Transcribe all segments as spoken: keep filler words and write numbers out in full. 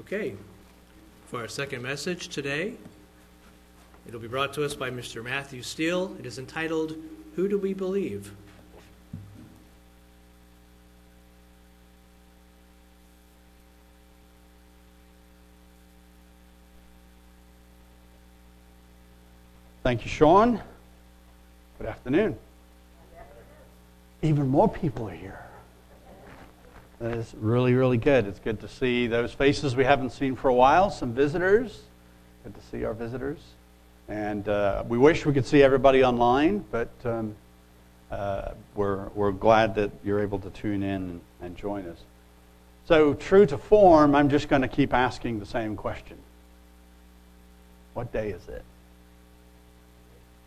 Okay, for our second message today, it'll be brought to us by Mister Matthew Steel. It is entitled, Who Do We Believe? Thank you, Sean. Good afternoon. Even more people are here. That is really, really good. It's good to see those faces we haven't seen for a while, some visitors. Good to see our visitors. And uh, we wish we could see everybody online, but um, uh, we're, we're glad that you're able to tune in and join us. So, true to form, I'm just going to keep asking the same question. What day is it?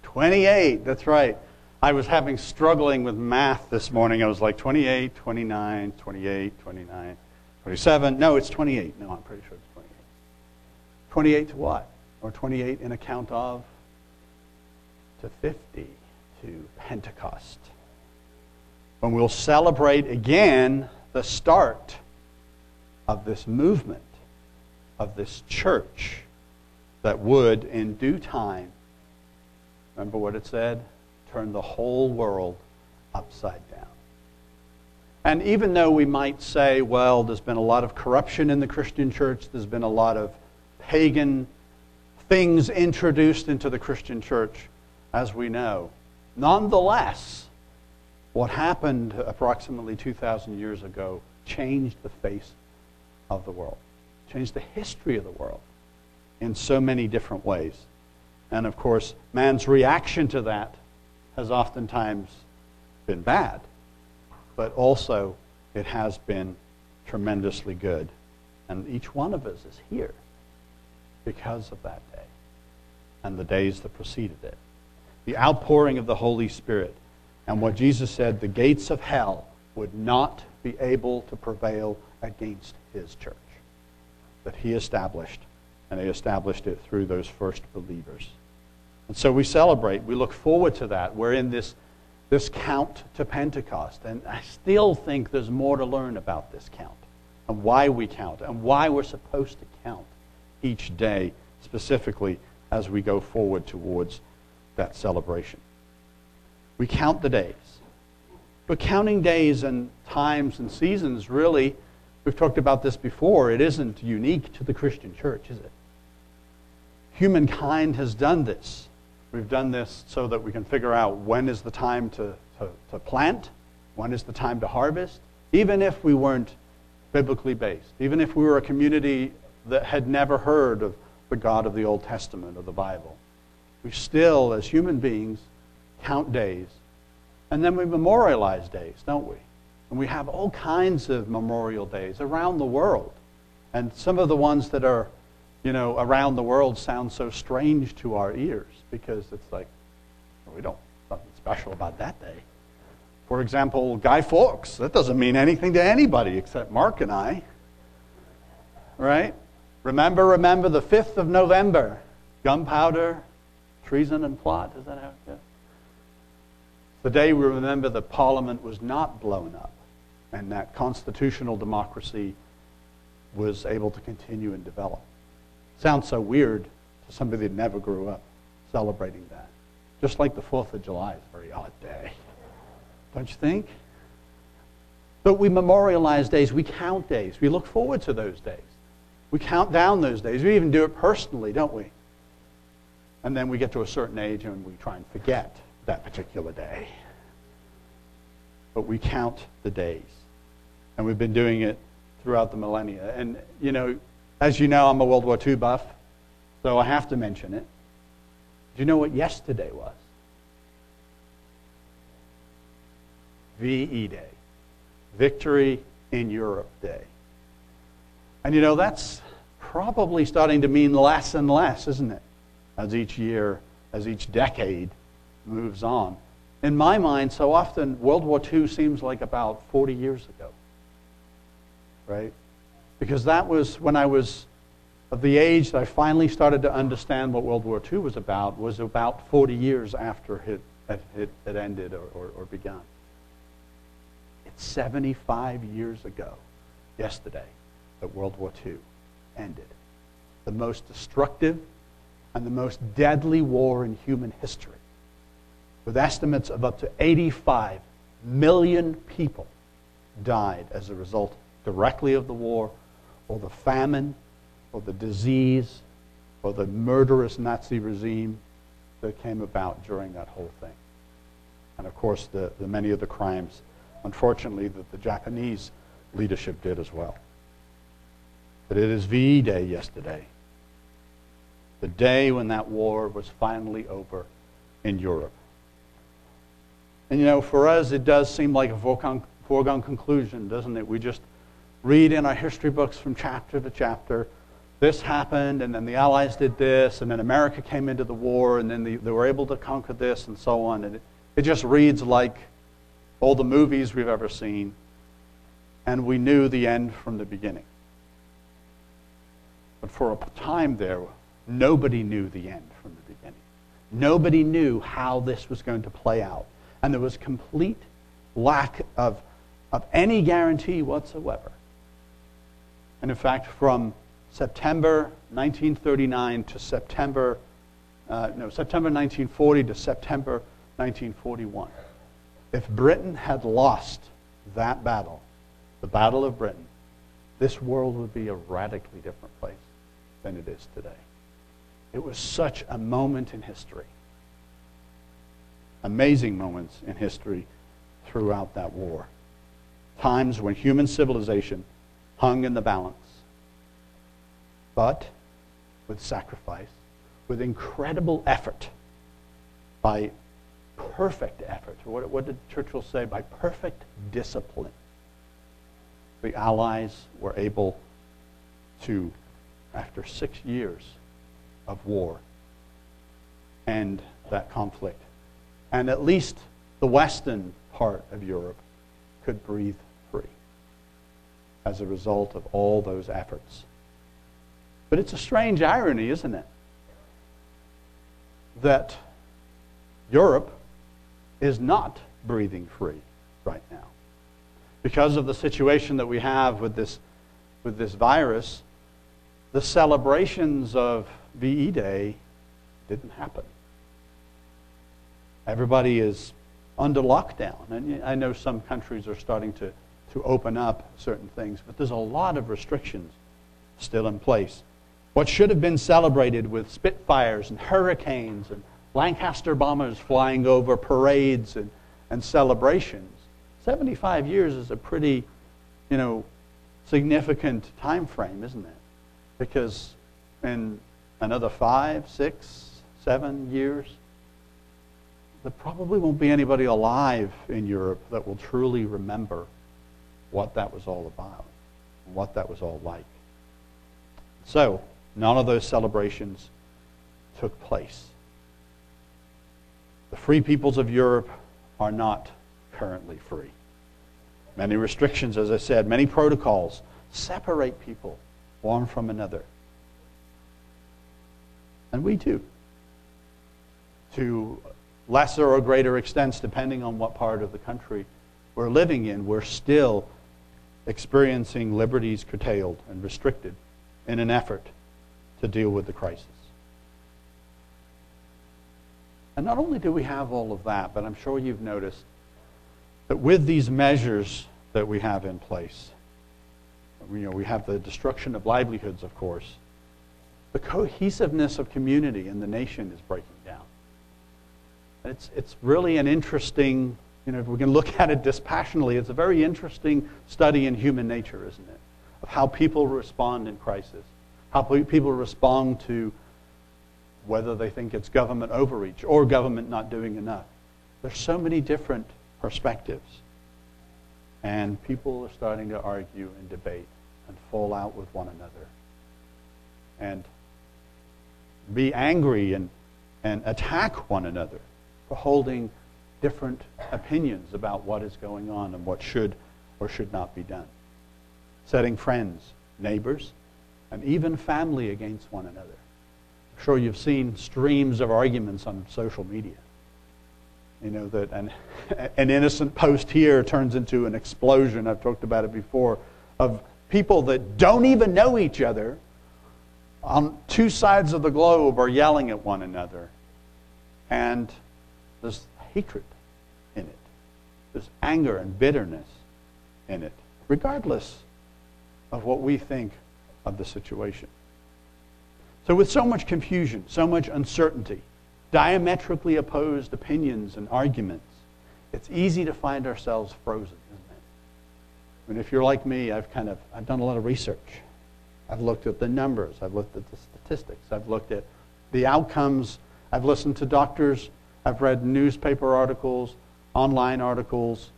twenty-eight, that's right. I was having struggling with math this morning. I was like twenty-eight, twenty-nine, twenty-eight, twenty-nine, twenty-seven. No, it's twenty-eight. No, I'm pretty sure it's twenty-eight. twenty-eight to what? Or twenty-eight in a count of? To fifty, to Pentecost. And we'll celebrate again the start of this movement, of this church that would, in due time, remember what it said? Turn the whole world upside down. And even though we might say, well, there's been a lot of corruption in the Christian church, there's been a lot of pagan things introduced into the Christian church, as we know. Nonetheless, what happened approximately two thousand years ago changed the face of the world, changed the history of the world in so many different ways. And of course, man's reaction to that has oftentimes been bad, but also it has been tremendously good. And each one of us is here because of that day and the days that preceded it. The outpouring of the Holy Spirit and what Jesus said, the gates of hell would not be able to prevail against his church that he established, and they established it through those first believers. And so we celebrate. We look forward to that. We're in this, this count to Pentecost. And I still think there's more to learn about this count and why we count and why we're supposed to count each day specifically as we go forward towards that celebration. We count the days. But counting days and times and seasons really, we've talked about this before, it isn't unique to the Christian church, is it? Humankind has done this. We've done this so that we can figure out when is the time to, to, to plant, when is the time to harvest, even if we weren't biblically based, even if we were a community that had never heard of the God of the Old Testament or the Bible. We still, as human beings, count days, and then we memorialize days, don't we? And we have all kinds of memorial days around the world. And some of the ones that are you know, around the world sounds so strange to our ears because it's like, we don't, nothing special about that day. For example, Guy Fawkes, that doesn't mean anything to anybody except Mark and I, right? Remember, remember the fifth of November, gunpowder, treason and plot, is that how it goes? The day we remember the Parliament was not blown up and that constitutional democracy was able to continue and develop. Sounds so weird to somebody that never grew up celebrating that. Just like the fourth of July is a very odd day. Don't you think? But we memorialize days. We count days. We look forward to those days. We count down those days. We even do it personally, don't we? And then we get to a certain age and we try and forget that particular day. But we count the days. And we've been doing it throughout the millennia. And, you know, as you know, I'm a World War Two buff, so I have to mention it. Do you know what yesterday was? V E Day, Victory in Europe Day. And you know, that's probably starting to mean less and less, isn't it? As each year, as each decade moves on. In my mind, so often, World War Two seems like about forty years ago, right? Because that was when I was of the age that I finally started to understand what World War Two was about, was about forty years after it, it, it ended or, or, or began. It's seventy-five years ago, yesterday, that World War Two ended. The most destructive and the most deadly war in human history, with estimates of up to eighty-five million people died as a result directly of the war, or the famine, or the disease, or the murderous Nazi regime that came about during that whole thing. And of course, the, the many of the crimes, unfortunately, that the Japanese leadership did as well. But it is V E Day yesterday, the day when that war was finally over in Europe. And you know, for us, it does seem like a foregone, foregone conclusion, doesn't it? We just read in our history books from chapter to chapter, this happened, and then the Allies did this, and then America came into the war, and then the, they were able to conquer this, and so on. And it, it just reads like all the movies we've ever seen, and we knew the end from the beginning. But for a time there, nobody knew the end from the beginning. Nobody knew how this was going to play out. And there was complete lack of, of any guarantee whatsoever. And in fact, from September nineteen thirty-nine to September, uh, no, September nineteen forty to September nineteen forty-one, if Britain had lost that battle, the Battle of Britain, this world would be a radically different place than it is today. It was such a moment in history. Amazing moments in history throughout that war. Times when human civilization hung in the balance. But with sacrifice, with incredible effort, by perfect effort, what, what did Churchill say? By perfect discipline, the Allies were able to, after six years of war, end that conflict. And at least the western part of Europe could breathe free as a result of all those efforts. But it's a strange irony, isn't it? That Europe is not breathing free right now. Because of the situation that we have with this, with this virus, the celebrations of V E Day didn't happen. Everybody is under lockdown. And I know some countries are starting to, to open up certain things, but there's a lot of restrictions still in place. What should have been celebrated with Spitfires and Hurricanes and Lancaster bombers flying over, parades and, and celebrations, seventy-five years is a pretty, you know, significant time frame, isn't it? Because in another five, six, seven years, there probably won't be anybody alive in Europe that will truly remember what that was all about, and what that was all like. So, none of those celebrations took place. The free peoples of Europe are not currently free. Many restrictions, as I said, many protocols separate people one from another. And we too, to lesser or greater extents, depending on what part of the country we're living in, we're still experiencing liberties curtailed and restricted in an effort to deal with the crisis. And not only do we have all of that, but I'm sure you've noticed that with these measures that we have in place, you know, we have the destruction of livelihoods, of course. The cohesiveness of community in the nation is breaking down. And it's, it's really an interesting, you know, if we can look at it dispassionately, it's a very interesting study in human nature, isn't it? Of how people respond in crisis, how people respond to whether they think it's government overreach or government not doing enough. There's so many different perspectives. And people are starting to argue and debate and fall out with one another and be angry and, and attack one another for holding different opinions about what is going on and what should or should not be done. Setting friends, neighbors, and even family against one another. I'm sure you've seen streams of arguments on social media. You know, that an, an innocent post here turns into an explosion, I've talked about it before, of people that don't even know each other on two sides of the globe are yelling at one another. And there's hatred in it. There's anger and bitterness in it, regardless of what we think of the situation. So with so much confusion, so much uncertainty, diametrically opposed opinions and arguments, it's easy to find ourselves frozen, isn't it? And if you're like me, I've kind of, I've done a lot of research. I've looked at the numbers, I've looked at the statistics, I've looked at the outcomes, I've listened to doctors, I've read newspaper articles, online articles,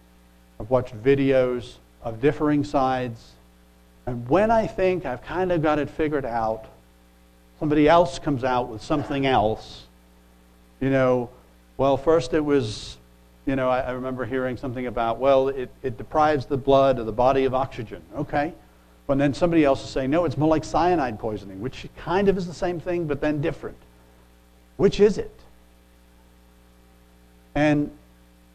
I've watched videos of differing sides, and when I think I've kind of got it figured out, somebody else comes out with something else. You know, well, first it was, you know, I, I remember hearing something about, well, it, it deprives the blood or the body of oxygen. Okay. But then somebody else is saying, no, it's more like cyanide poisoning, which kind of is the same thing, but then different. Which is it? And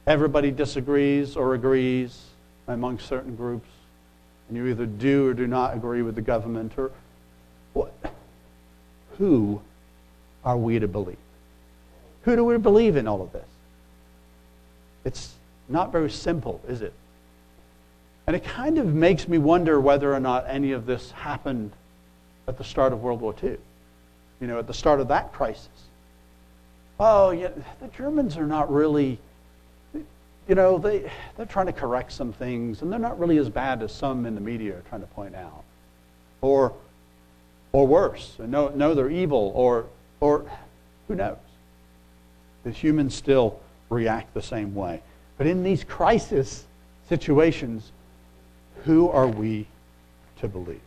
everybody disagrees or agrees among certain groups. And you either do or do not agree with the government. Or what? Who are we to believe? Who do we believe in all of this? It's not very simple, is it? And it kind of makes me wonder whether or not any of this happened at the start of World War Two. You know, at the start of that crisis. Oh, yeah, the Germans are not really, you know, they, they're trying to correct some things, and they're not really as bad as some in the media are trying to point out. Or, or worse, no, no, they're evil, or, or who knows? The humans still react the same way. But in these crisis situations, who are we to believe?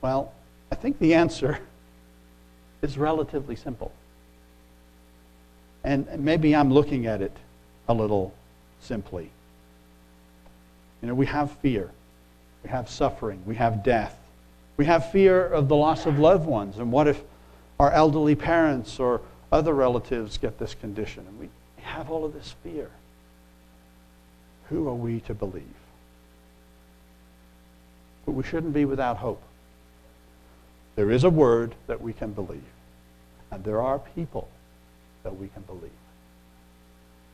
Well, I think the answer is relatively simple. And maybe I'm looking at it a little simply. You know, we have fear. We have suffering. We have death. We have fear of the loss of loved ones. And what if our elderly parents or other relatives get this condition? And we have all of this fear. Who are we to believe? But we shouldn't be without hope. There is a word that we can believe. And there are people that we can believe.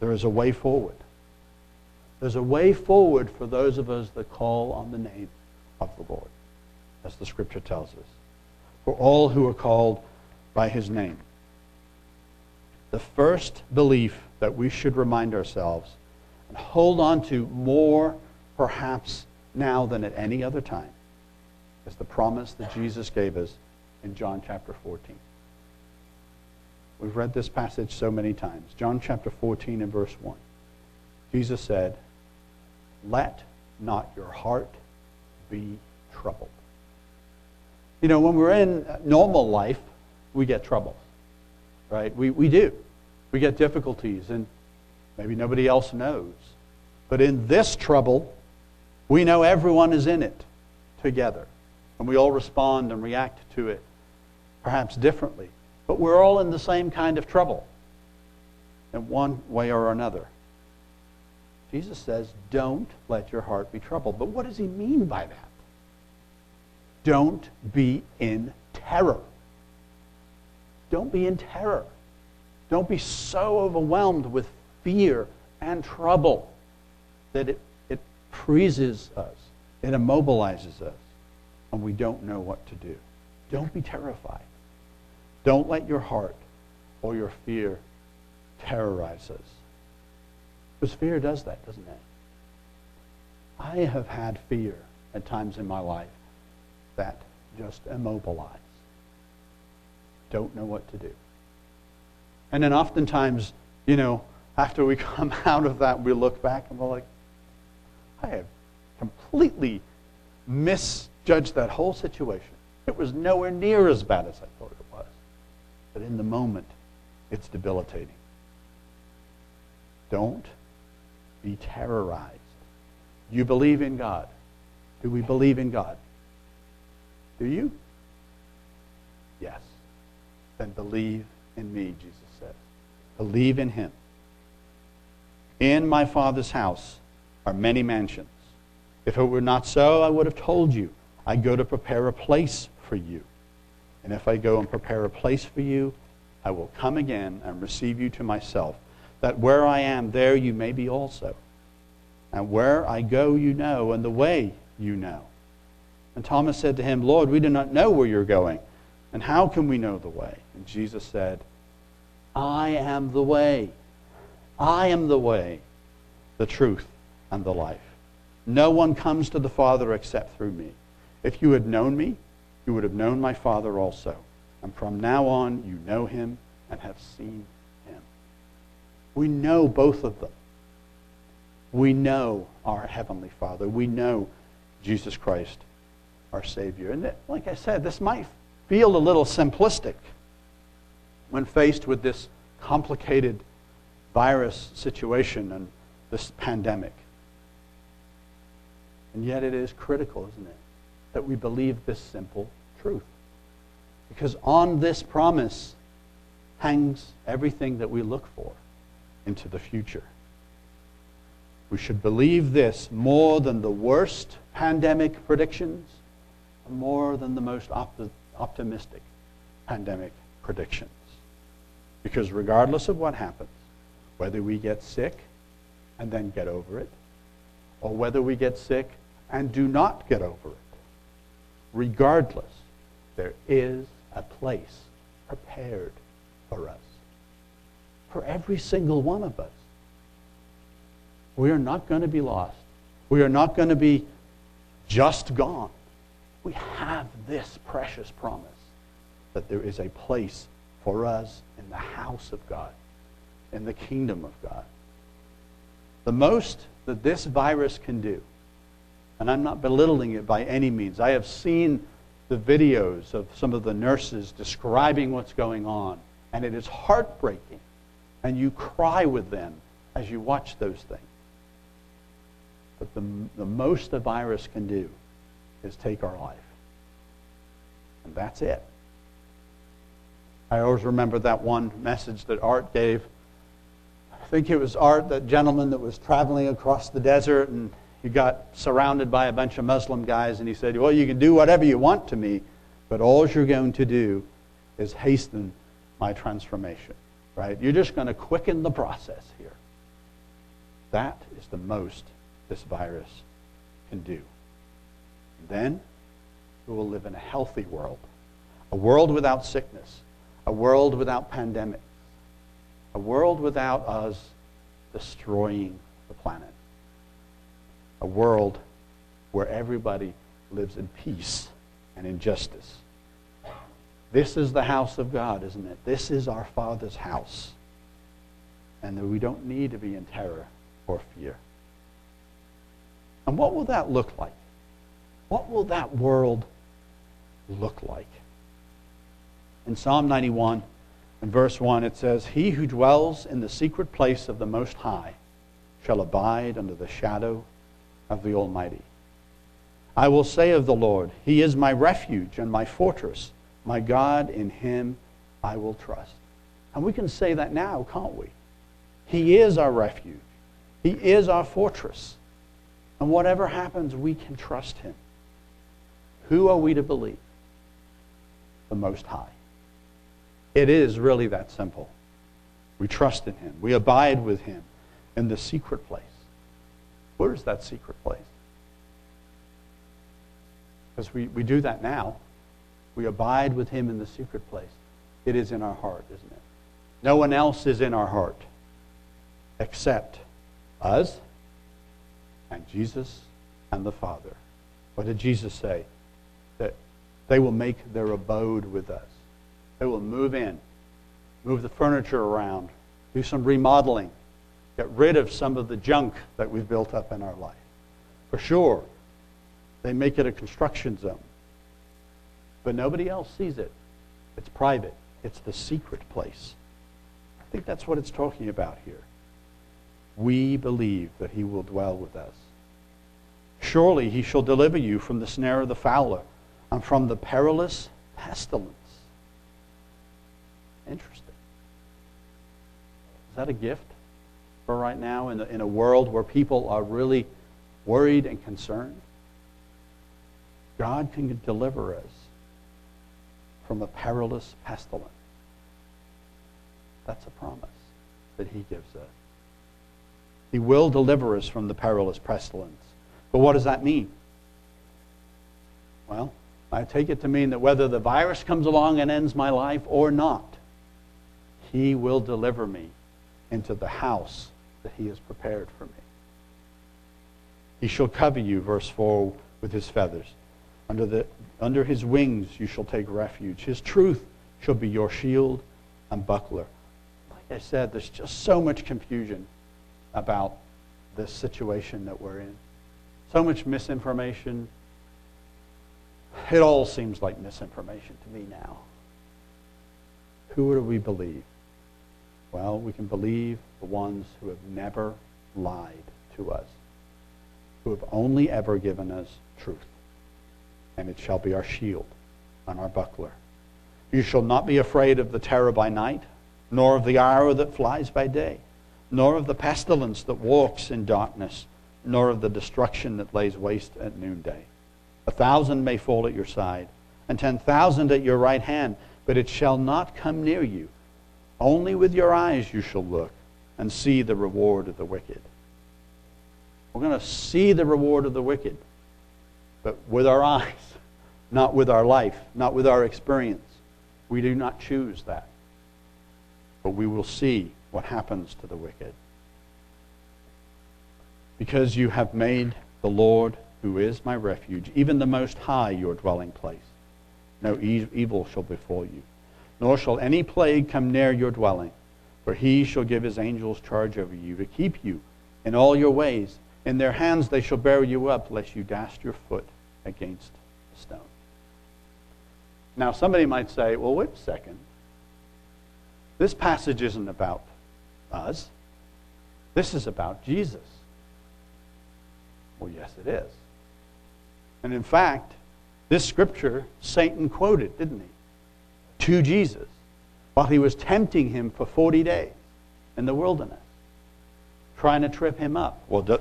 There is a way forward. There's a way forward for those of us that call on the name of the Lord, as the Scripture tells us. For all who are called by His name. The first belief that we should remind ourselves and hold on to more perhaps now than at any other time is the promise that Jesus gave us in John chapter fourteen. We've read this passage so many times. John chapter fourteen and verse one. Jesus said, "Let not your heart be troubled." You know, when we're in normal life, we get trouble, right? We, we do. We get difficulties, and maybe nobody else knows. But in this trouble, we know everyone is in it together. And we all respond and react to it, perhaps differently. But we're all in the same kind of trouble in one way or another. Jesus says, don't let your heart be troubled. But what does he mean by that? Don't be in terror. Don't be in terror. Don't be so overwhelmed with fear and trouble that it, it freezes us, it immobilizes us, and we don't know what to do. Don't be terrified. Don't let your heart or your fear terrorize us. Because fear does that, doesn't it? I have had fear at times in my life that just immobilized. Don't know what to do. And then oftentimes, you know, after we come out of that, we look back and we're like, I have completely misjudged that whole situation. It was nowhere near as bad as I thought it was. But in the moment, it's debilitating. Don't be terrorized. You believe in God. Do we believe in God? Do you? Yes. Then believe in me, Jesus says. Believe in him. In my Father's house are many mansions. If it were not so, I would have told you. I go to prepare a place for you. And if I go and prepare a place for you, I will come again and receive you to myself, that where I am, there you may be also. And where I go, you know, and the way you know. And Thomas said to him, Lord, we do not know where you're going, and how can we know the way? And Jesus said, I am the way. I am the way, the truth, and the life. No one comes to the Father except through me. If you had known me, you would have known my Father also. And from now on, you know him and have seen him. We know both of them. We know our Heavenly Father. We know Jesus Christ, our Savior. And like I said, this might feel a little simplistic when faced with this complicated virus situation and this pandemic. And yet it is critical, isn't it, that we believe this simple truth. Because on this promise hangs everything that we look for into the future. We should believe this more than the worst pandemic predictions, more than the most op- optimistic pandemic predictions. Because regardless of what happens, whether we get sick and then get over it, or whether we get sick and do not get over it, regardless, there is a place prepared for us, for every single one of us. We are not going to be lost. We are not going to be just gone. We have this precious promise that there is a place for us in the house of God, in the kingdom of God. The most that this virus can do, and I'm not belittling it by any means. I have seen the videos of some of the nurses describing what's going on, and it is heartbreaking. And you cry with them as you watch those things. But the, the most a virus can do is take our life. And that's it. I always remember that one message that Art gave. I think it was Art, that gentleman that was traveling across the desert, and he got surrounded by a bunch of Muslim guys, and he said, well, you can do whatever you want to me, but all you're going to do is hasten my transformation, right? You're just going to quicken the process here. That is the most this virus can do. And then we will live in a healthy world, a world without sickness, a world without pandemics, a world without us destroying the planet, a world where everybody lives in peace and in justice. This is the house of God, isn't it? This is our Father's house. And we don't need to be in terror or fear. And what will that look like? What will that world look like? In Psalm ninety-one, in verse one, it says, He who dwells in the secret place of the Most High shall abide under the shadow of the Almighty. I will say of the Lord, He is my refuge and my fortress, my God, in Him I will trust. And we can say that now, can't we? He is our refuge. He is our fortress. And whatever happens, we can trust Him. Who are we to believe? The Most High. It is really that simple. We trust in Him. We abide with Him in the secret place. Where is that secret place? Because we, we do that now. We abide with Him in the secret place. It is in our heart, isn't it? No one else is in our heart except us and Jesus and the Father. What did Jesus say? That they will make their abode with us. They will move in, move the furniture around, do some remodeling, get rid of some of the junk that we've built up in our life. For sure, they make it a construction zone. But nobody else sees it. It's private. It's the secret place. I think that's what it's talking about here. We believe that He will dwell with us. Surely He shall deliver you from the snare of the fowler and from the perilous pestilence. Interesting. Is that a gift? Right now in, the, in a world where people are really worried and concerned? God can deliver us from a perilous pestilence. That's a promise that he gives us. He will deliver us from the perilous pestilence. But what does that mean? Well, I take it to mean that whether the virus comes along and ends my life or not, he will deliver me into the house that he has prepared for me. He shall cover you, verse four, with his feathers. Under, the, under his wings you shall take refuge. His truth shall be your shield and buckler. Like I said, there's just so much confusion about this situation that we're in. So much misinformation. It all seems like misinformation to me now. Who do we believe? Well, we can believe the ones who have never lied to us, who have only ever given us truth. And it shall be our shield and our buckler. You shall not be afraid of the terror by night, nor of the arrow that flies by day, nor of the pestilence that walks in darkness, nor of the destruction that lays waste at noonday. A thousand may fall at your side, and ten thousand at your right hand, but it shall not come near you. Only with your eyes you shall look and see the reward of the wicked. We're going to see the reward of the wicked, but with our eyes, not with our life, not with our experience. We do not choose that, but we will see what happens to the wicked. Because you have made the Lord, who is my refuge, even the Most High, your dwelling place. No evil shall befall you, nor shall any plague come near your dwelling, for he shall give his angels charge over you to keep you in all your ways. In their hands they shall bear you up, lest you dash your foot against a stone. Now somebody might say, well, wait a second. This passage isn't about us. This is about Jesus. Well, yes, it is. And in fact, this scripture, Satan quoted, didn't he? To Jesus, while he was tempting him for forty days in the wilderness, trying to trip him up. Well, do,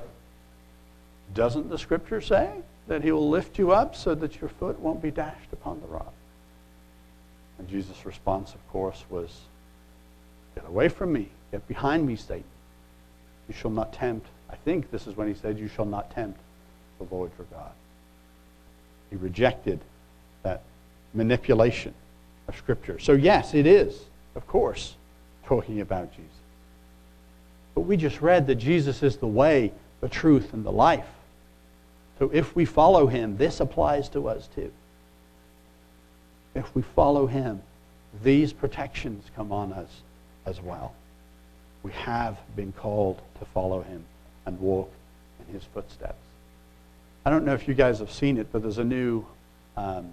doesn't the scripture say that he will lift you up so that your foot won't be dashed upon the rock? And Jesus' response, of course, was, get away from me, get behind me, Satan. You shall not tempt. I think this is when he said, you shall not tempt the Lord your God. He rejected that manipulation of Scripture. So yes, it is, of course, talking about Jesus. But we just read that Jesus is the way, the truth, and the life. So if we follow him, this applies to us too. If we follow him, these protections come on us as well. We have been called to follow him and walk in his footsteps. I don't know if you guys have seen it, but there's a new um,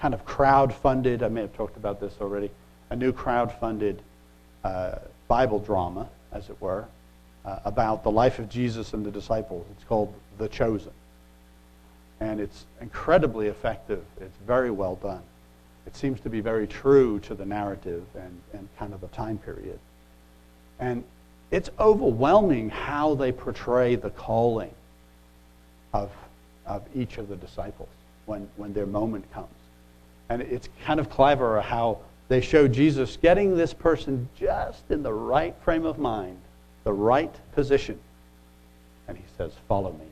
kind of crowdfunded, I may have talked about this already, a new crowdfunded uh, Bible drama, as it were, uh, about the life of Jesus and the disciples. It's called The Chosen. And it's incredibly effective. It's very well done. It seems to be very true to the narrative and, and kind of the time period. And it's overwhelming how they portray the calling of, of each of the disciples when, when their moment comes. And it's kind of clever how they show Jesus getting this person just in the right frame of mind, the right position. And he says, follow me.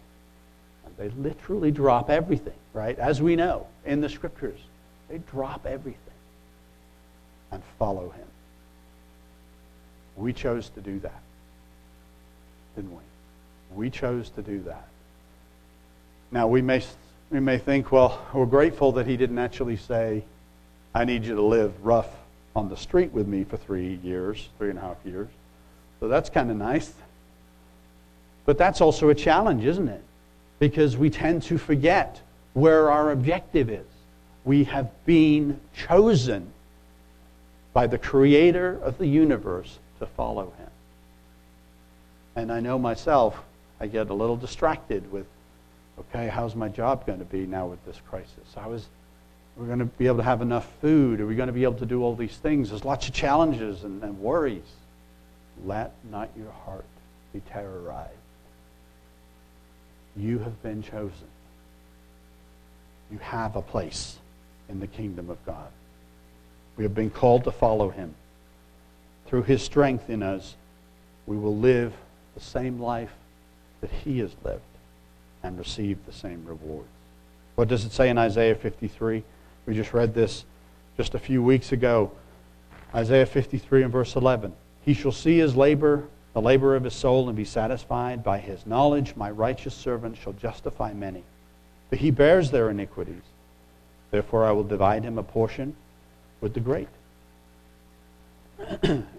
And they literally drop everything, right? As we know in the scriptures, they drop everything and follow him. We chose to do that, didn't we? We chose to do that. Now, we may, we may think, well, we're grateful that he didn't actually say, I need you to live rough on the street with me for three years, three and a half years. So that's kind of nice. But that's also a challenge, isn't it? Because we tend to forget where our objective is. We have been chosen by the creator of the universe to follow him. And I know myself, I get a little distracted with, okay, how's my job going to be now with this crisis? How is, we're going to be able to have enough food? Are we going to be able to do all these things? There's lots of challenges and, and worries. Let not your heart be terrorized. You have been chosen. You have a place in the kingdom of God. We have been called to follow him. Through his strength in us, we will live the same life that he has lived and receive the same rewards. What does it say in Isaiah fifty-three? We just read this just a few weeks ago. Isaiah fifty-three and verse eleven. He shall see his labor, the labor of his soul, and be satisfied. By his knowledge, my righteous servant shall justify many. For he bears their iniquities. Therefore I will divide him a portion with the great.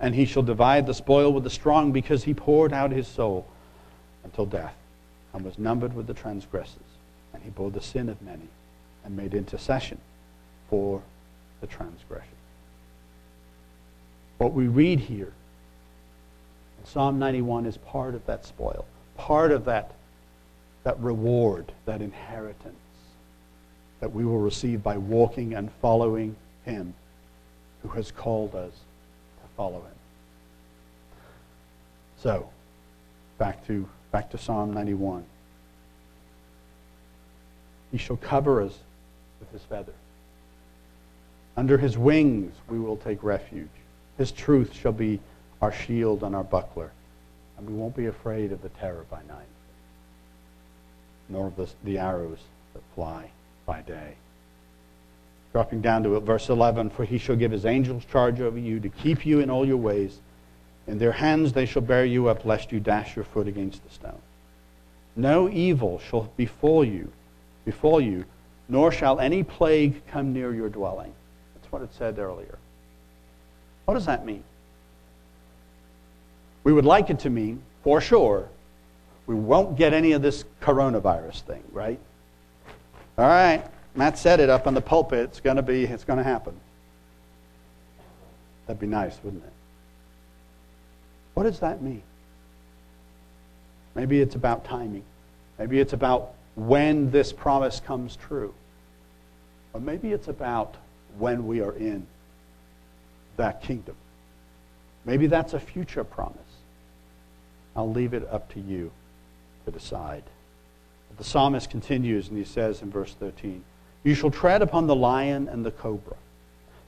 And he shall divide the spoil with the strong, because he poured out his soul until death, and was numbered with the transgressors. And he bore the sin of many, and made intercession for the transgression. What we read here in Psalm ninety-one is part of that spoil, part of that, that reward, that inheritance that we will receive by walking and following him who has called us to follow him. So, back to, back to Psalm ninety-one. He shall cover us with his feathers. Under his wings we will take refuge. His truth shall be our shield and our buckler, and we won't be afraid of the terror by night, nor of the, the arrows that fly by day. Dropping down to verse eleven, for he shall give his angels charge over you to keep you in all your ways. In their hands they shall bear you up, lest you dash your foot against the stone. No evil shall befall you, befall you, nor shall any plague come near your dwelling. That's what it said earlier. What does that mean? We would like it to mean, for sure, we won't get any of this coronavirus thing, right? All right, Matt said it up on the pulpit. It's going to be, it's going to happen. That'd be nice, wouldn't it? What does that mean? Maybe it's about timing. Maybe it's about when this promise comes true. Or maybe it's about when we are in that kingdom. Maybe that's a future promise. I'll leave it up to you to decide. But the psalmist continues, and he says in verse thirteen, you shall tread upon the lion and the cobra.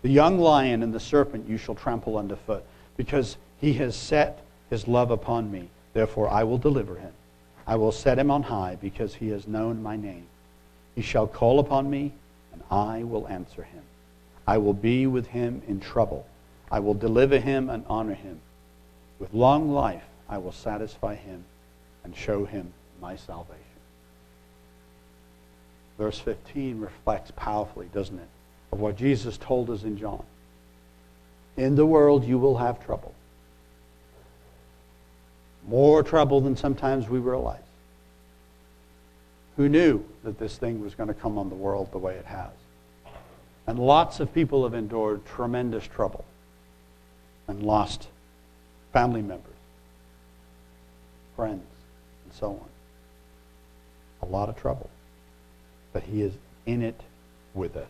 The young lion and the serpent you shall trample underfoot, because he has set his love upon me. Therefore I will deliver him. I will set him on high, because he has known my name. He shall call upon me, and I will answer him. I will be with him in trouble. I will deliver him and honor him. With long life I will satisfy him and show him my salvation. Verse fifteen reflects powerfully, doesn't it, of what Jesus told us in John. In the world you will have trouble. More trouble than sometimes we realize. Who knew that this thing was going to come on the world the way it has? And lots of people have endured tremendous trouble and lost family members, friends, and so on. A lot of trouble. But he is in it with us.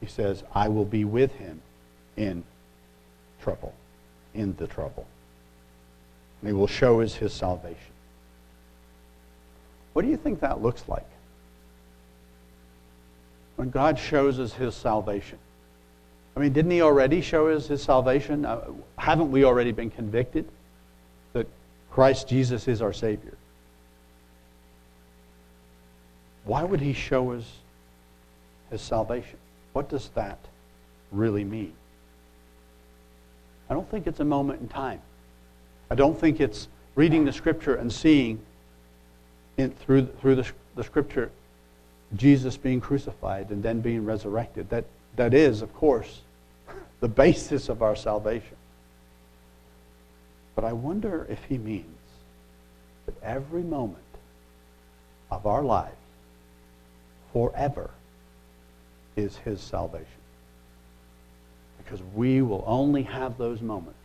He says, I will be with him in trouble, in the trouble. And he will show us his salvation. What do you think that looks like? When God shows us his salvation. I mean, didn't he already show us his salvation? Uh, haven't we already been convicted that Christ Jesus is our Savior? Why would he show us his salvation? What does that really mean? I don't think it's a moment in time. I don't think it's reading the Scripture and seeing in, through, through the, the Scripture Jesus being crucified and then being resurrected. That, that is, of course, the basis of our salvation. But I wonder if he means that every moment of our lives, forever, is his salvation. Because we will only have those moments.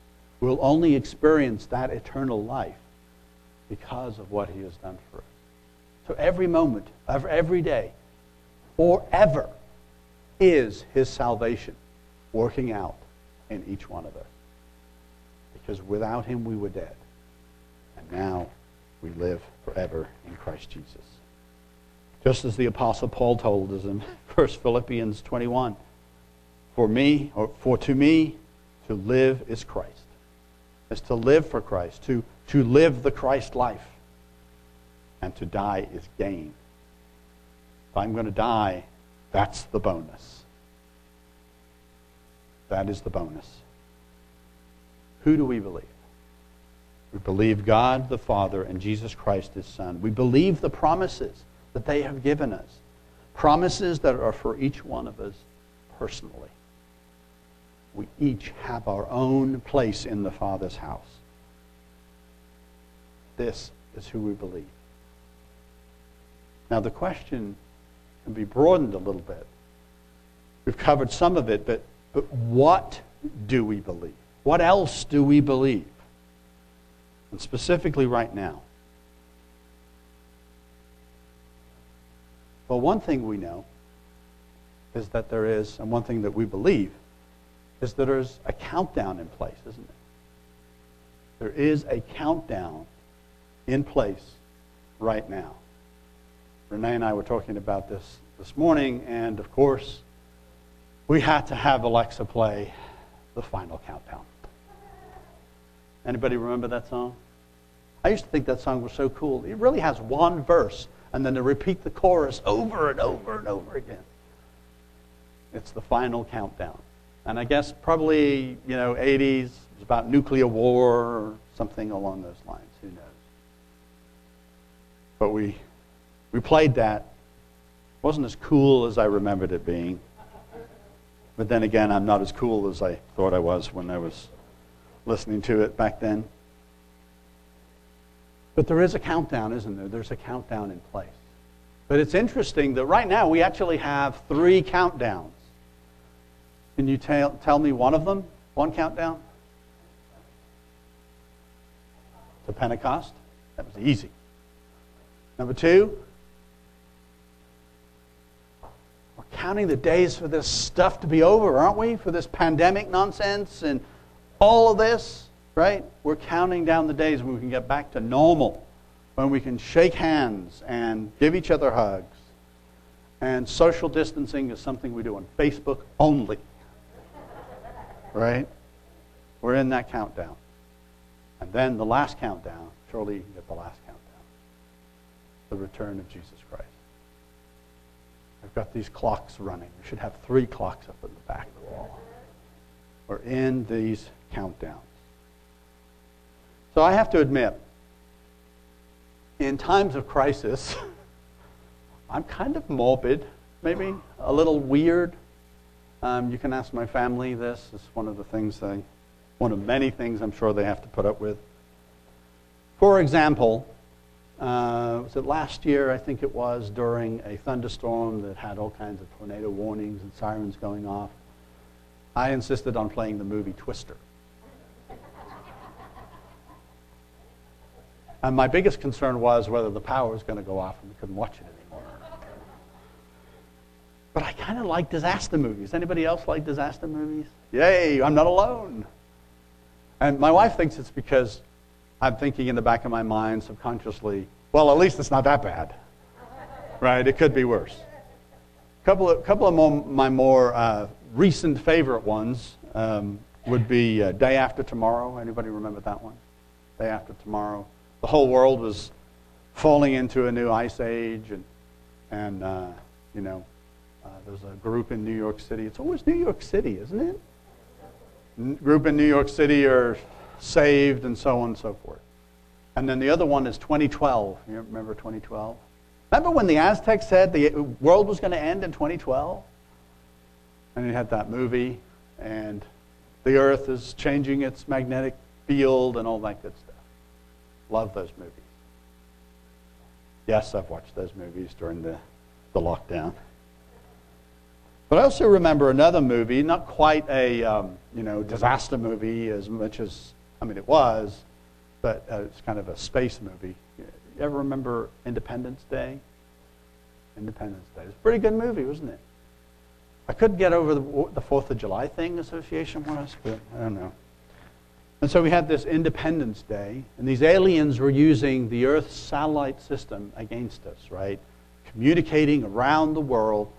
We'll only experience that eternal life because of what he has done for us. So every moment of every day, forever, is his salvation working out in each one of us. Because without him we were dead. And now we live forever in Christ Jesus. just as the Apostle Paul told us in First Philippians twenty-one. For me, or for to me, to live is Christ. It's to live for Christ, to, to live the Christ life. And to die is gain. If I'm going to die, that's the bonus. That is the bonus. Who do we believe? We believe God the Father and Jesus Christ his Son. We believe the promises that they have given us. Promises that are for each one of us personally. We each have our own place in the Father's house. This is who we believe. Now the question can be broadened a little bit. We've covered some of it, but, but what do we believe? What else do we believe? And specifically right now. Well, one thing we know is that there is, and one thing that we believe, is that there's a countdown in place, isn't it? There is a countdown in place right now. Renee and I were talking about this this morning, and of course, we had to have Alexa play The Final Countdown. Anybody remember that song? I used to think that song was so cool. It really has one verse, and then they repeat the chorus over and over and over again. It's The Final Countdown. And I guess probably, you know, eighties, it's about nuclear war or something along those lines. Who knows? But we we played that. It wasn't as cool as I remembered it being. But then again, I'm not as cool as I thought I was when I was listening to it back then. But there is a countdown, isn't there? There's a countdown in place. But it's interesting that right now we actually have three countdowns. Can you tell, tell me one of them? One countdown? To Pentecost? That was easy. Number two? We're counting the days for this stuff to be over, aren't we? For this pandemic nonsense and all of this, right? We're counting down the days when we can get back to normal, when we can shake hands and give each other hugs. And social distancing is something we do on Facebook only. Right? We're in that countdown. And then the last countdown, surely you can get the last countdown. The return of Jesus Christ. I've got these clocks running. We should have three clocks up in the back of the wall. We're in these countdowns. So I have to admit, in times of crisis, I'm kind of morbid, maybe a little weird. Um, you can ask my family this. It's one of the things they, one of many things I'm sure they have to put up with. For example, uh, was it last year? I think it was during a thunderstorm that had all kinds of tornado warnings and sirens going off. I insisted on playing the movie Twister. And my biggest concern was whether the power was going to go off and we couldn't watch it anymore. But I kind of like disaster movies. Anybody else like disaster movies? Yay, I'm not alone. And my wife thinks it's because I'm thinking in the back of my mind subconsciously, well, at least it's not that bad. Right? It could be worse. A couple of, couple of more, my more uh, recent favorite ones um, would be uh, Day After Tomorrow. Anybody remember that one? Day After Tomorrow. The whole world was falling into a new ice age, and, and uh, you know, uh, there's a group in New York City. It's always New York City, isn't it? N- group in New York City are saved, and so on and so forth. And then the other one is twenty twelve. You remember twenty twelve? Remember when the Aztecs said the world was going to end in twenty twelve? And you had that movie, and the Earth is changing its magnetic field and all that good stuff. Love those movies. Yes, I've watched those movies during the, the lockdown. But I also remember another movie, not quite a um, you know, disaster movie as much as, I mean it was, but uh, it's kind of a space movie. You ever remember Independence Day? Independence Day. It was a pretty good movie, wasn't it? I couldn't get over the, the Fourth of July thing association was, but I don't know. And so we had this Independence Day, and these aliens were using the Earth's satellite system against us, right? communicating around the world.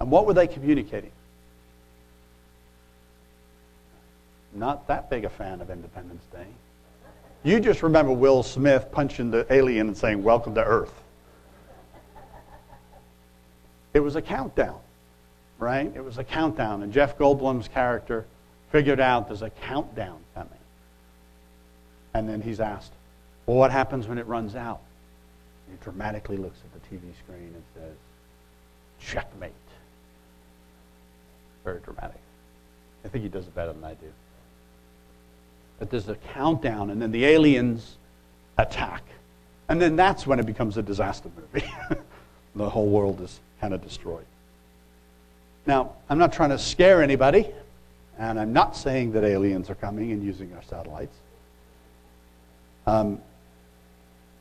And what were they communicating? Not that big a fan of Independence Day. You just remember Will Smith punching the alien and saying, "Welcome to Earth." It was a countdown, right? It was a countdown. And Jeff Goldblum's character figured out there's a countdown coming. And then he's asked, well, what happens when it runs out? And he dramatically looks at the T V screen and says, "Checkmate." Very dramatic. I think he does it better than I do. But there's a countdown, and then the aliens attack. And then that's when it becomes a disaster movie. The whole world is kind of destroyed. Now, I'm not trying to scare anybody, and I'm not saying that aliens are coming and using our satellites. Um,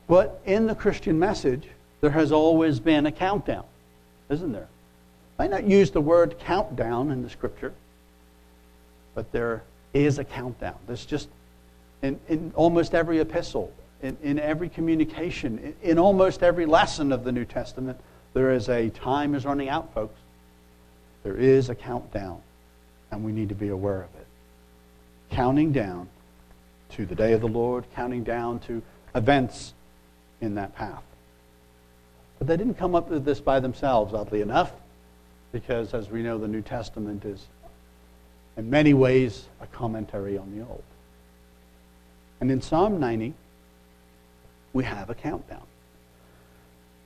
but in the Christian message, there has always been a countdown, isn't there? I might not use the word countdown in the scripture, but there is a countdown. There's just, in, in almost every epistle, in, in every communication, in, in almost every lesson of the New Testament, there is a time is running out, folks. There is a countdown, and we need to be aware of it. Counting down to the day of the Lord, counting down to events in that path. But they didn't come up with this by themselves, oddly enough, because as we know, the New Testament is in many ways a commentary on the Old. And in Psalm ninety, we have a countdown.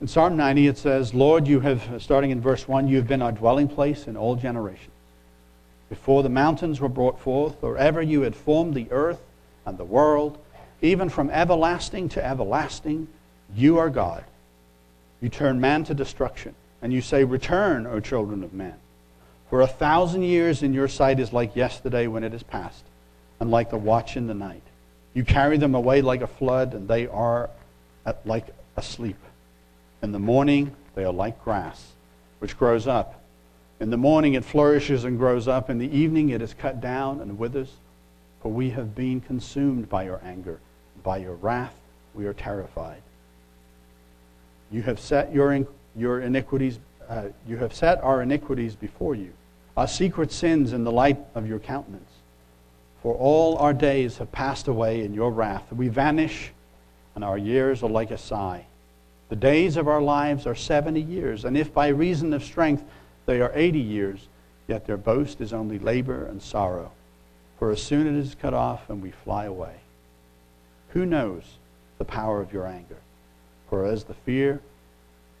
In Psalm ninety, it says, "Lord, you have," starting in verse one, "you have been our dwelling place in all generations. Before the mountains were brought forth, or ever you had formed the earth and the world, even from everlasting to everlasting, you are God. You turn man to destruction, and you say, 'Return, O children of man.' For a thousand years in your sight is like yesterday when it is past, and like the watch in the night. You carry them away like a flood, and they are at like asleep. In the morning they are like grass, which grows up. In the morning it flourishes and grows up. In the evening it is cut down and withers. For we have been consumed by your anger. By your wrath we are terrified. You have set your in, your iniquities, uh, you have set our iniquities before you, our secret sins in the light of your countenance. For all our days have passed away in your wrath. We vanish, and our years are like a sigh. The days of our lives are seventy years, and if by reason of strength they are eighty years, yet their boast is only labor and sorrow. For as soon as it is cut off and we fly away. Who knows the power of your anger? For as the fear,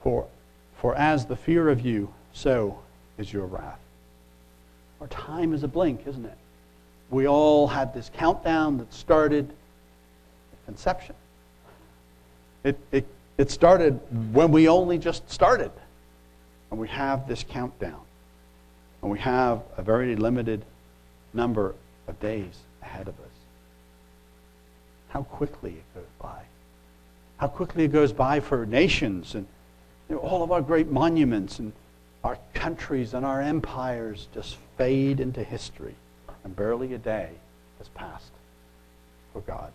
for, for as the fear of you, so is your wrath." Our time is a blink, isn't it? We all had this countdown that started at conception. It, it, it started when we only just started. And we have this countdown. And we have a very limited number of days ahead of us. How quickly it goes by. How quickly it goes by for nations and you know, all of our great monuments and our countries and our empires just fade into history, and barely a day has passed for God.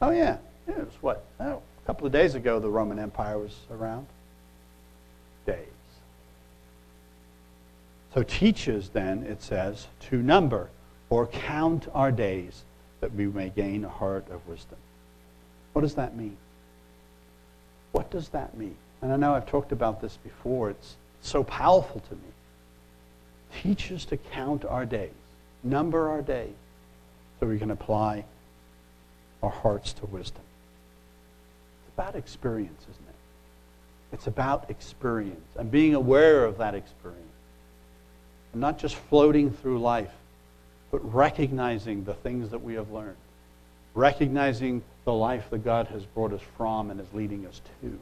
Oh yeah, it was what? Oh, a couple of days ago the Roman Empire was around. Days. So teaches then, it says, to number or count our days that we may gain a heart of wisdom. What does that mean? What does that mean? And I know I've talked about this before. It's so powerful to me. Teach us to count our days, number our days, so we can apply our hearts to wisdom. It's about experience, isn't it? It's about experience and being aware of that experience. And not just floating through life, but recognizing the things that we have learned. Recognizing the life that God has brought us from and is leading us to.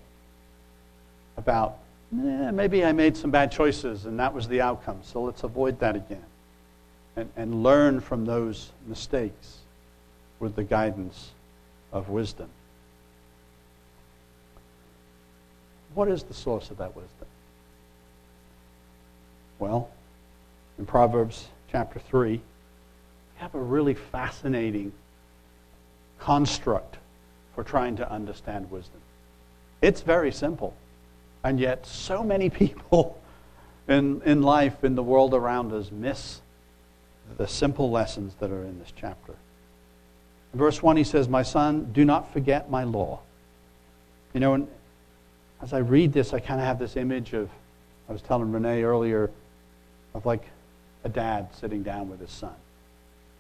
About, eh, maybe I made some bad choices and that was the outcome, so let's avoid that again. And, and learn from those mistakes with the guidance of wisdom. What is the source of that wisdom? Well, in Proverbs chapter three, have a really fascinating construct for trying to understand wisdom. It's very simple. And yet so many people in, in life, in the world around us, miss the simple lessons that are in this chapter. In verse one, he says, "My son, do not forget my law." You know, and as I read this, I kind of have this image of, I was telling Renee earlier, of like a dad sitting down with his son.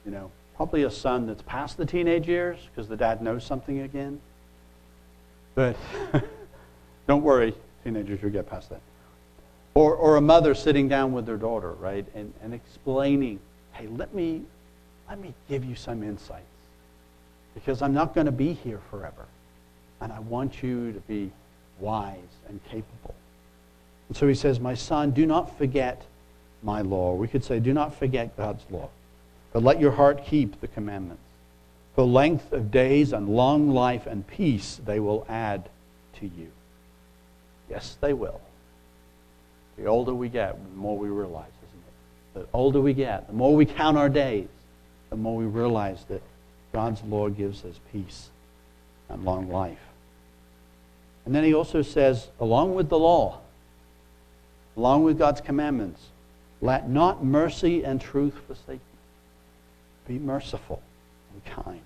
You know, probably a son that's past the teenage years, because the dad knows something again. But don't worry, teenagers, you'll get past that. Or, or a mother sitting down with their daughter, right, and, and explaining, "Hey, let me, let me give you some insights, because I'm not going to be here forever, and I want you to be wise and capable." And so he says, "My son, do not forget my law." We could say, do not forget God's law, "but let your heart keep the commandments. For length of days and long life and peace they will add to you." Yes, they will. The older we get, the more we realize, isn't it? The older we get, the more we count our days, the more we realize that God's law gives us peace and long life. And then he also says, along with the law, along with God's commandments, "Let not mercy and truth forsake you. Be merciful and kind.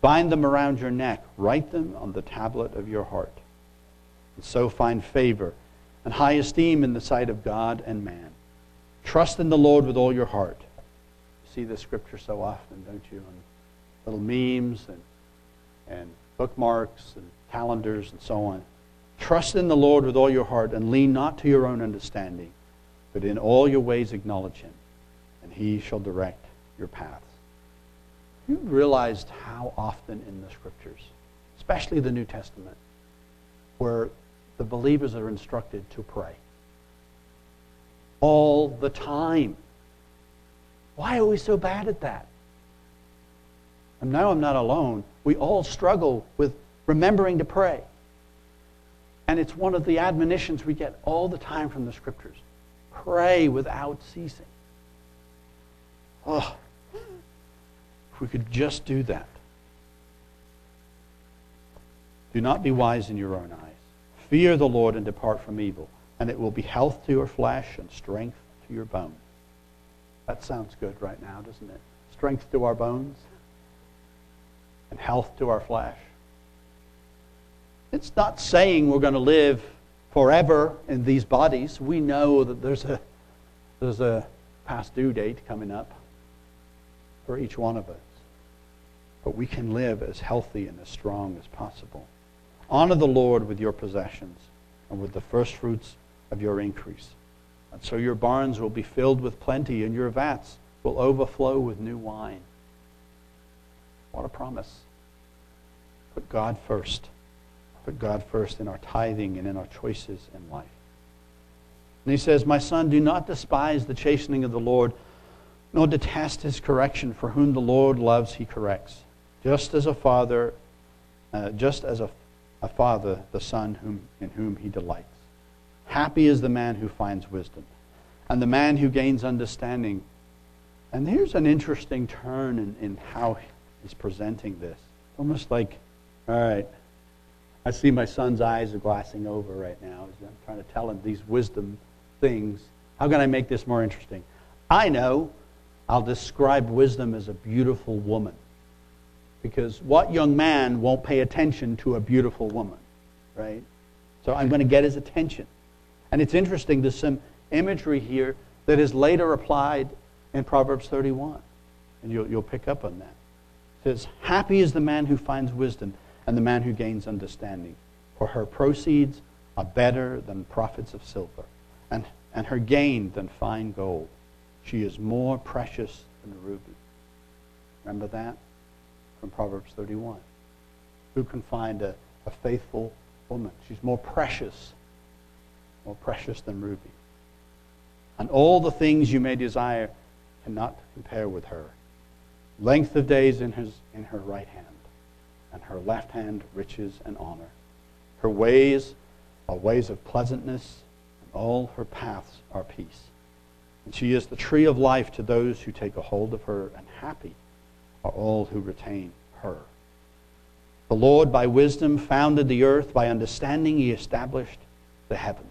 Bind them around your neck. Write them on the tablet of your heart. And so find favor and high esteem in the sight of God and man. Trust in the Lord with all your heart." You see this scripture so often, don't you? On little memes and, and bookmarks and calendars and so on. "Trust in the Lord with all your heart and lean not to your own understanding. But in all your ways acknowledge him, and he shall direct your paths." You realized how often in the scriptures, especially the New Testament, where the believers are instructed to pray. All the time. Why are we so bad at that? And now I'm not alone. We all struggle with remembering to pray. And it's one of the admonitions we get all the time from the scriptures. Pray without ceasing. Oh, if we could just do that. "Do not be wise in your own eyes. Fear the Lord and depart from evil, and it will be health to your flesh and strength to your bones." That sounds good right now, doesn't it? Strength to our bones and health to our flesh. It's not saying we're going to live forever in these bodies. We know that there's a there's a past due date coming up for each one of us, but we can live as healthy and as strong as possible. "Honor the Lord with your possessions and with the first fruits of your increase, and so your barns will be filled with plenty and your vats will overflow with new wine." What a promise. Put God first. Put God first in our tithing and in our choices in life. And he says, "My son, do not despise the chastening of the Lord, nor detest his correction, for whom the Lord loves he corrects. Just as a father, uh, just as a, a father, the son whom, in whom he delights. Happy is the man who finds wisdom, and the man who gains understanding." And here's an interesting turn in, in how he's presenting this. Almost like, all right, I see my son's eyes are glassing over right now. I'm trying to tell him these wisdom things. How can I make this more interesting? I know. I'll describe wisdom as a beautiful woman. Because what young man won't pay attention to a beautiful woman, right? So I'm going to get his attention. And it's interesting, there's some imagery here that is later applied in Proverbs thirty-one. And you'll, you'll pick up on that. It says, "Happy is the man who finds wisdom, and the man who gains understanding. For her proceeds are better than profits of silver, and, and her gain than fine gold. She is more precious than a ruby." Remember that from Proverbs thirty-one. Who can find a, a faithful woman? She's more precious, more precious than ruby. "And all the things you may desire cannot compare with her. Length of days in, his, in her right hand, and her left hand riches and honor. Her ways are ways of pleasantness, and all her paths are peace. And she is the tree of life to those who take a hold of her, and happy are all who retain her. The Lord by wisdom founded the earth, by understanding he established the heavens.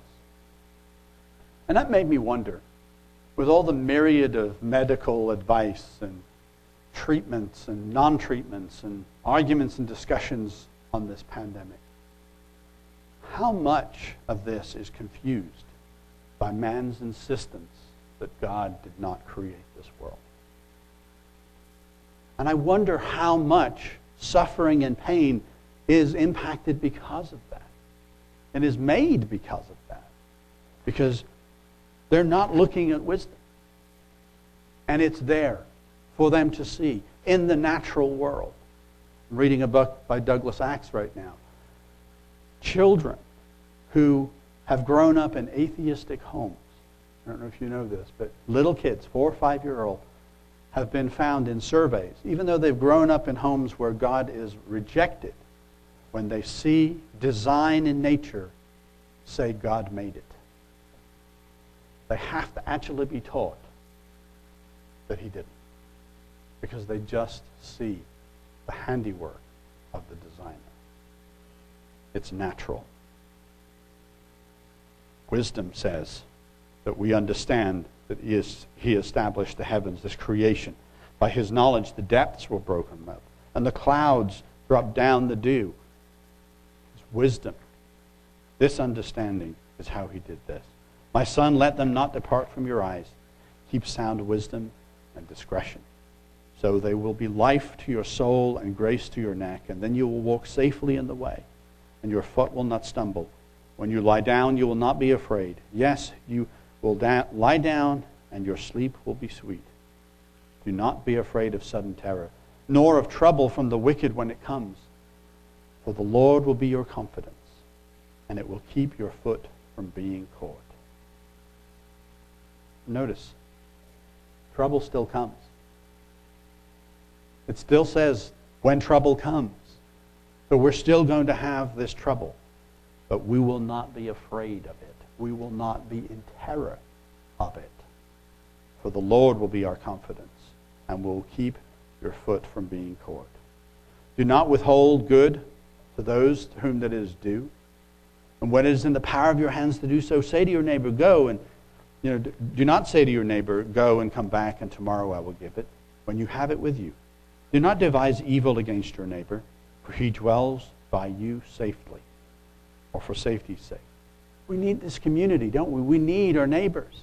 And that made me wonder, with all the myriad of medical advice and treatments and non-treatments and arguments and discussions on this pandemic, how much of this is confused by man's insistence that God did not create this world? And I wonder how much suffering and pain is impacted because of that and is made because of that, because they're not looking at wisdom. And it's there for them to see in the natural world. I'm reading a book by Douglas Axe right now. Children who have grown up in atheistic homes, I don't know if you know this, but little kids, four or five-year-old, have been found in surveys, even though they've grown up in homes where God is rejected, when they see design in nature, say God made it. They have to actually be taught that he didn't, because they just see the handiwork of the designer. It's natural. Wisdom says that we understand that he, is, he established the heavens, this creation. By his knowledge, the depths were broken up, and the clouds dropped down the dew. It's wisdom. This understanding is how he did this. My son, let them not depart from your eyes. Keep sound wisdom and discretion. So there will be life to your soul and grace to your neck, and then you will walk safely in the way, and your foot will not stumble. When you lie down, you will not be afraid. Yes, you will da- lie down, and your sleep will be sweet. Do not be afraid of sudden terror, nor of trouble from the wicked when it comes. For the Lord will be your confidence, and it will keep your foot from being caught. Notice, trouble still comes. It still says, when trouble comes. So we're still going to have this trouble, but we will not be afraid of it. We will not be in terror of it. For the Lord will be our confidence, and will keep your foot from being caught. Do not withhold good to those to whom that is due. And when it is in the power of your hands to do so, say to your neighbor, go and You know, do not say to your neighbor, go and come back and tomorrow I will give it, when you have it with you. Do not devise evil against your neighbor, for he dwells by you safely, or for safety's sake. We need this community, don't we? We need our neighbors.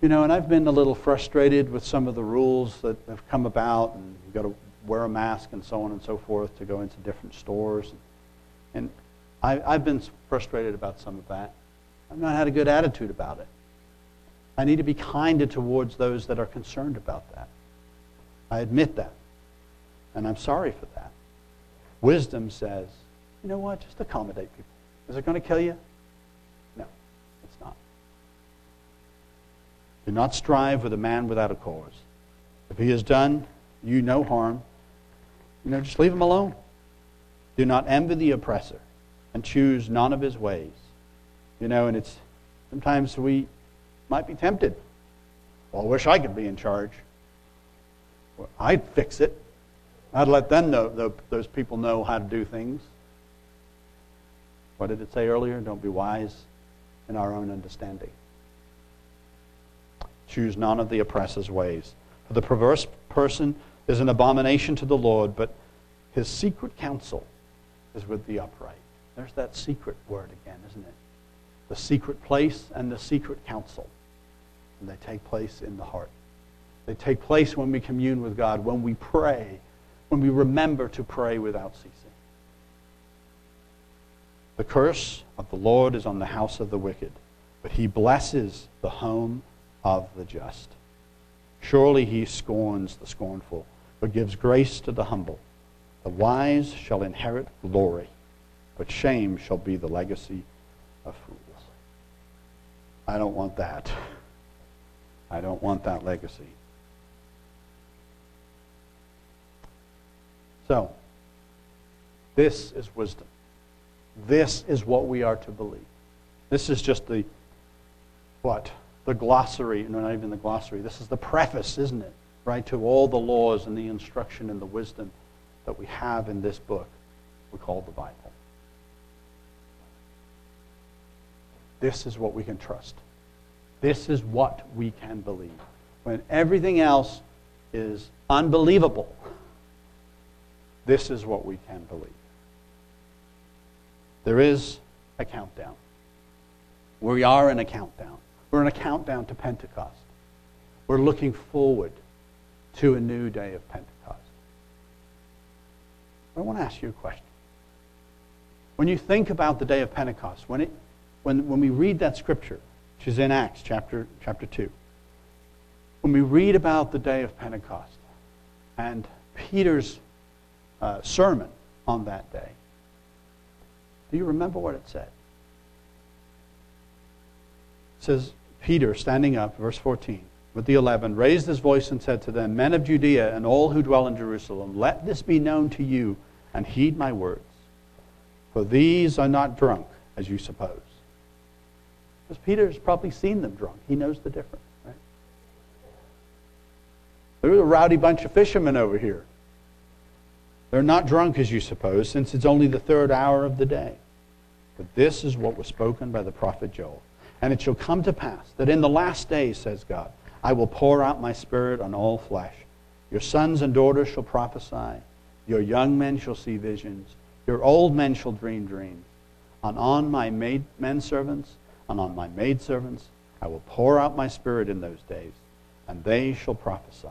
You know, and I've been a little frustrated with some of the rules that have come about, and you've got to wear a mask and so on and so forth to go into different stores. And, and I, I've been frustrated about some of that. I've not had a good attitude about it. I need to be kinder towards those that are concerned about that. I admit that. And I'm sorry for that. Wisdom says, you know what, just accommodate people. Is it going to kill you? No, it's not. Do not strive with a man without a cause. If he has done you no harm, you know, just leave him alone. Do not envy the oppressor and choose none of his ways. You know, and it's, sometimes we might be tempted. Well, I wish I could be in charge. Well, I'd fix it. I'd let them know, the, those people know how to do things. What did it say earlier? Don't be wise in our own understanding. Choose none of the oppressor's ways. For the perverse person is an abomination to the Lord, but his secret counsel is with the upright. There's that secret word again, isn't it? The secret place and the secret counsel. And they take place in the heart. They take place when we commune with God, when we pray, when we remember to pray without ceasing. The curse of the Lord is on the house of the wicked, but he blesses the home of the just. Surely he scorns the scornful, but gives grace to the humble. The wise shall inherit glory, but shame shall be the legacy of fools. I don't want that. I don't want that legacy. So, this is wisdom. This is what we are to believe. This is just the, what? The glossary, no, not even the glossary. This is the preface, isn't it? Right, to all the laws and the instruction and the wisdom that we have in this book we call the Bible. This is what we can trust. This is what we can believe. When everything else is unbelievable, this is what we can believe. There is a countdown. We are in a countdown. We're in a countdown to Pentecost. We're looking forward to a new day of Pentecost. I want to ask you a question. When you think about the day of Pentecost, when, it, when, when we read that scripture, which is in Acts chapter, chapter two, when we read about the day of Pentecost and Peter's uh, sermon on that day, do you remember what it said? It says, Peter, standing up, verse fourteen, with the eleven, raised his voice and said to them, Men of Judea and all who dwell in Jerusalem, let this be known to you and heed my words. For these are not drunk, as you suppose. Because Peter's probably seen them drunk. He knows the difference, right? They're a rowdy bunch of fishermen over here. They're not drunk, as you suppose, since it's only the third hour of the day. But this is what was spoken by the prophet Joel. And it shall come to pass that in the last days, says God, I will pour out my spirit on all flesh. Your sons and daughters shall prophesy. Your young men shall see visions. Your old men shall dream dreams. And on my maid, men servants and on my maidservants I will pour out my spirit in those days, and they shall prophesy.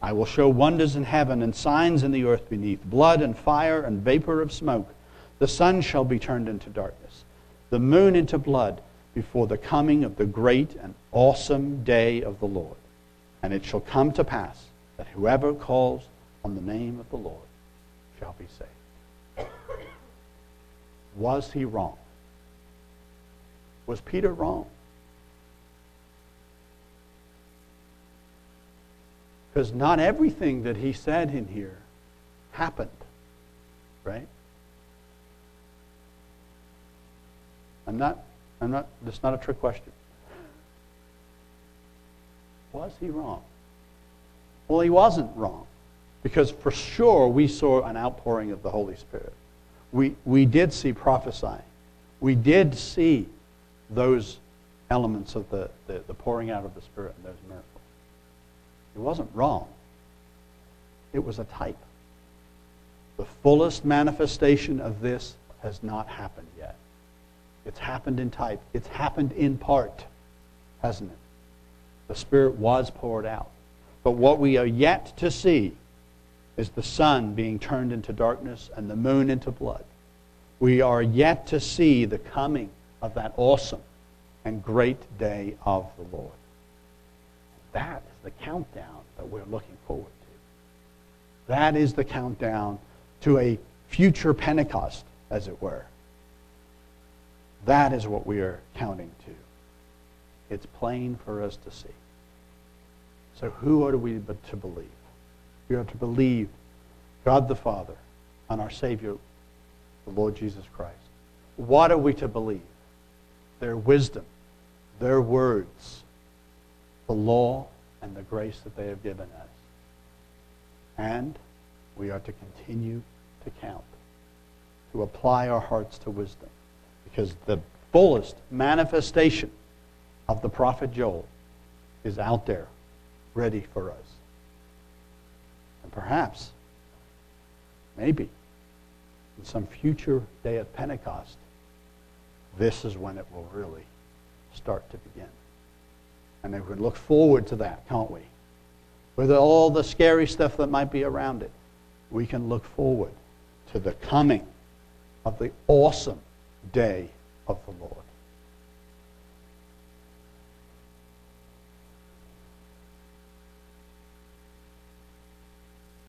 I will show wonders in heaven and signs in the earth beneath, blood and fire and vapor of smoke. The sun shall be turned into darkness, the moon into blood, before the coming of the great and awesome day of the Lord. And it shall come to pass that whoever calls on the name of the Lord shall be saved. Was he wrong? Was Peter wrong? Because not everything that he said in here happened, right? I'm not... I'm not, that's not a trick question. Was he wrong? Well, he wasn't wrong, because for sure we saw an outpouring of the Holy Spirit. We, we did see prophesying. We did see those elements of the, the, the pouring out of the Spirit and those miracles. He wasn't wrong. It was a type. The fullest manifestation of this has not happened yet. It's happened in type. It's happened in part, hasn't it? The Spirit was poured out. But what we are yet to see is the sun being turned into darkness and the moon into blood. We are yet to see the coming of that awesome and great day of the Lord. That is the countdown that we're looking forward to. That is the countdown to a future Pentecost, as it were. That is what we are counting to. It's plain for us to see. So who are we but to believe? We are to believe God the Father and our Savior, the Lord Jesus Christ. What are we to believe? Their wisdom, their words, the law, and the grace that they have given us. And we are to continue to count, to apply our hearts to wisdom. Because the fullest manifestation of the prophet Joel is out there, ready for us. And perhaps, maybe, in some future day of Pentecost, this is when it will really start to begin. And we can look forward to that, can't we? With all the scary stuff that might be around it, we can look forward to the coming of the awesome day of the Lord.